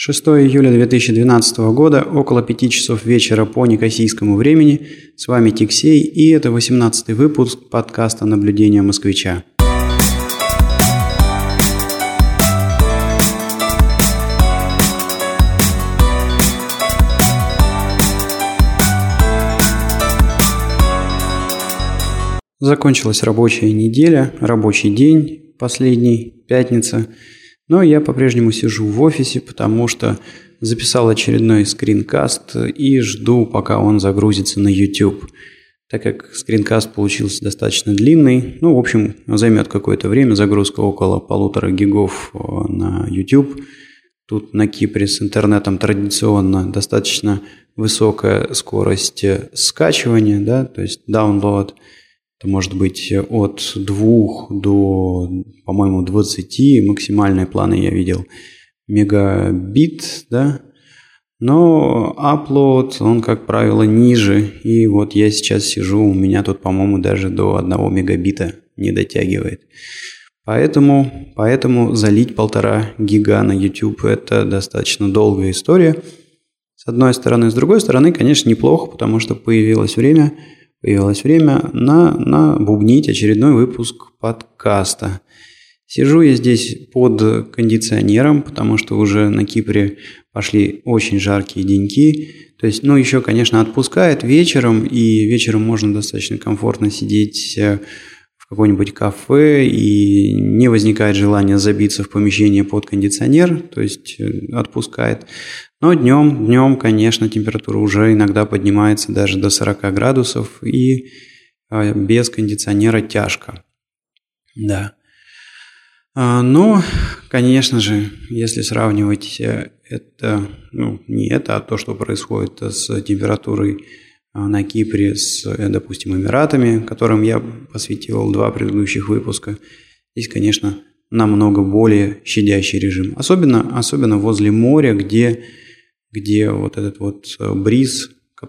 6 июля 2012 года, около 5 часов вечера по некосийскому времени. С вами Тиксей, и это 18-й выпуск подкаста «Наблюдение москвича». Закончилась рабочая неделя, рабочий день, последний, пятница. Но я по-прежнему сижу в офисе, потому что записал очередной скринкаст и жду, пока он загрузится на YouTube. Так как скринкаст получился достаточно длинный, в общем, займет какое-то время, загрузка около 1,5 гигов на YouTube. Тут на Кипре с интернетом традиционно достаточно высокая скорость скачивания, да, то есть download. Это может быть от 2 до, по-моему, 20, максимальные планы я видел, мегабит, да, но upload, он, как правило, ниже, и вот я сейчас сижу, у меня тут, по-моему, даже до 1 мегабита не дотягивает. Поэтому залить 1,5 гига на YouTube – это достаточно долгая история, с одной стороны. С другой стороны, конечно, неплохо, потому что появилось время набубнить очередной выпуск подкаста. Сижу я здесь под кондиционером, потому что уже на Кипре пошли очень жаркие деньки. То есть, еще, конечно, отпускает вечером, и вечером можно достаточно комфортно сидеть в каком-нибудь кафе, и не возникает желания забиться в помещение под кондиционер, то есть отпускает. Но днем, конечно, температура уже иногда поднимается даже до 40 градусов, и без кондиционера тяжко. Да. Но, конечно же, если сравнивать это, не это, а то, что происходит с температурой на Кипре с, допустим, Эмиратами, которым я посвятил 2 предыдущих выпуска, здесь, конечно, намного более щадящий режим. Особенно возле моря, где вот этот вот бриз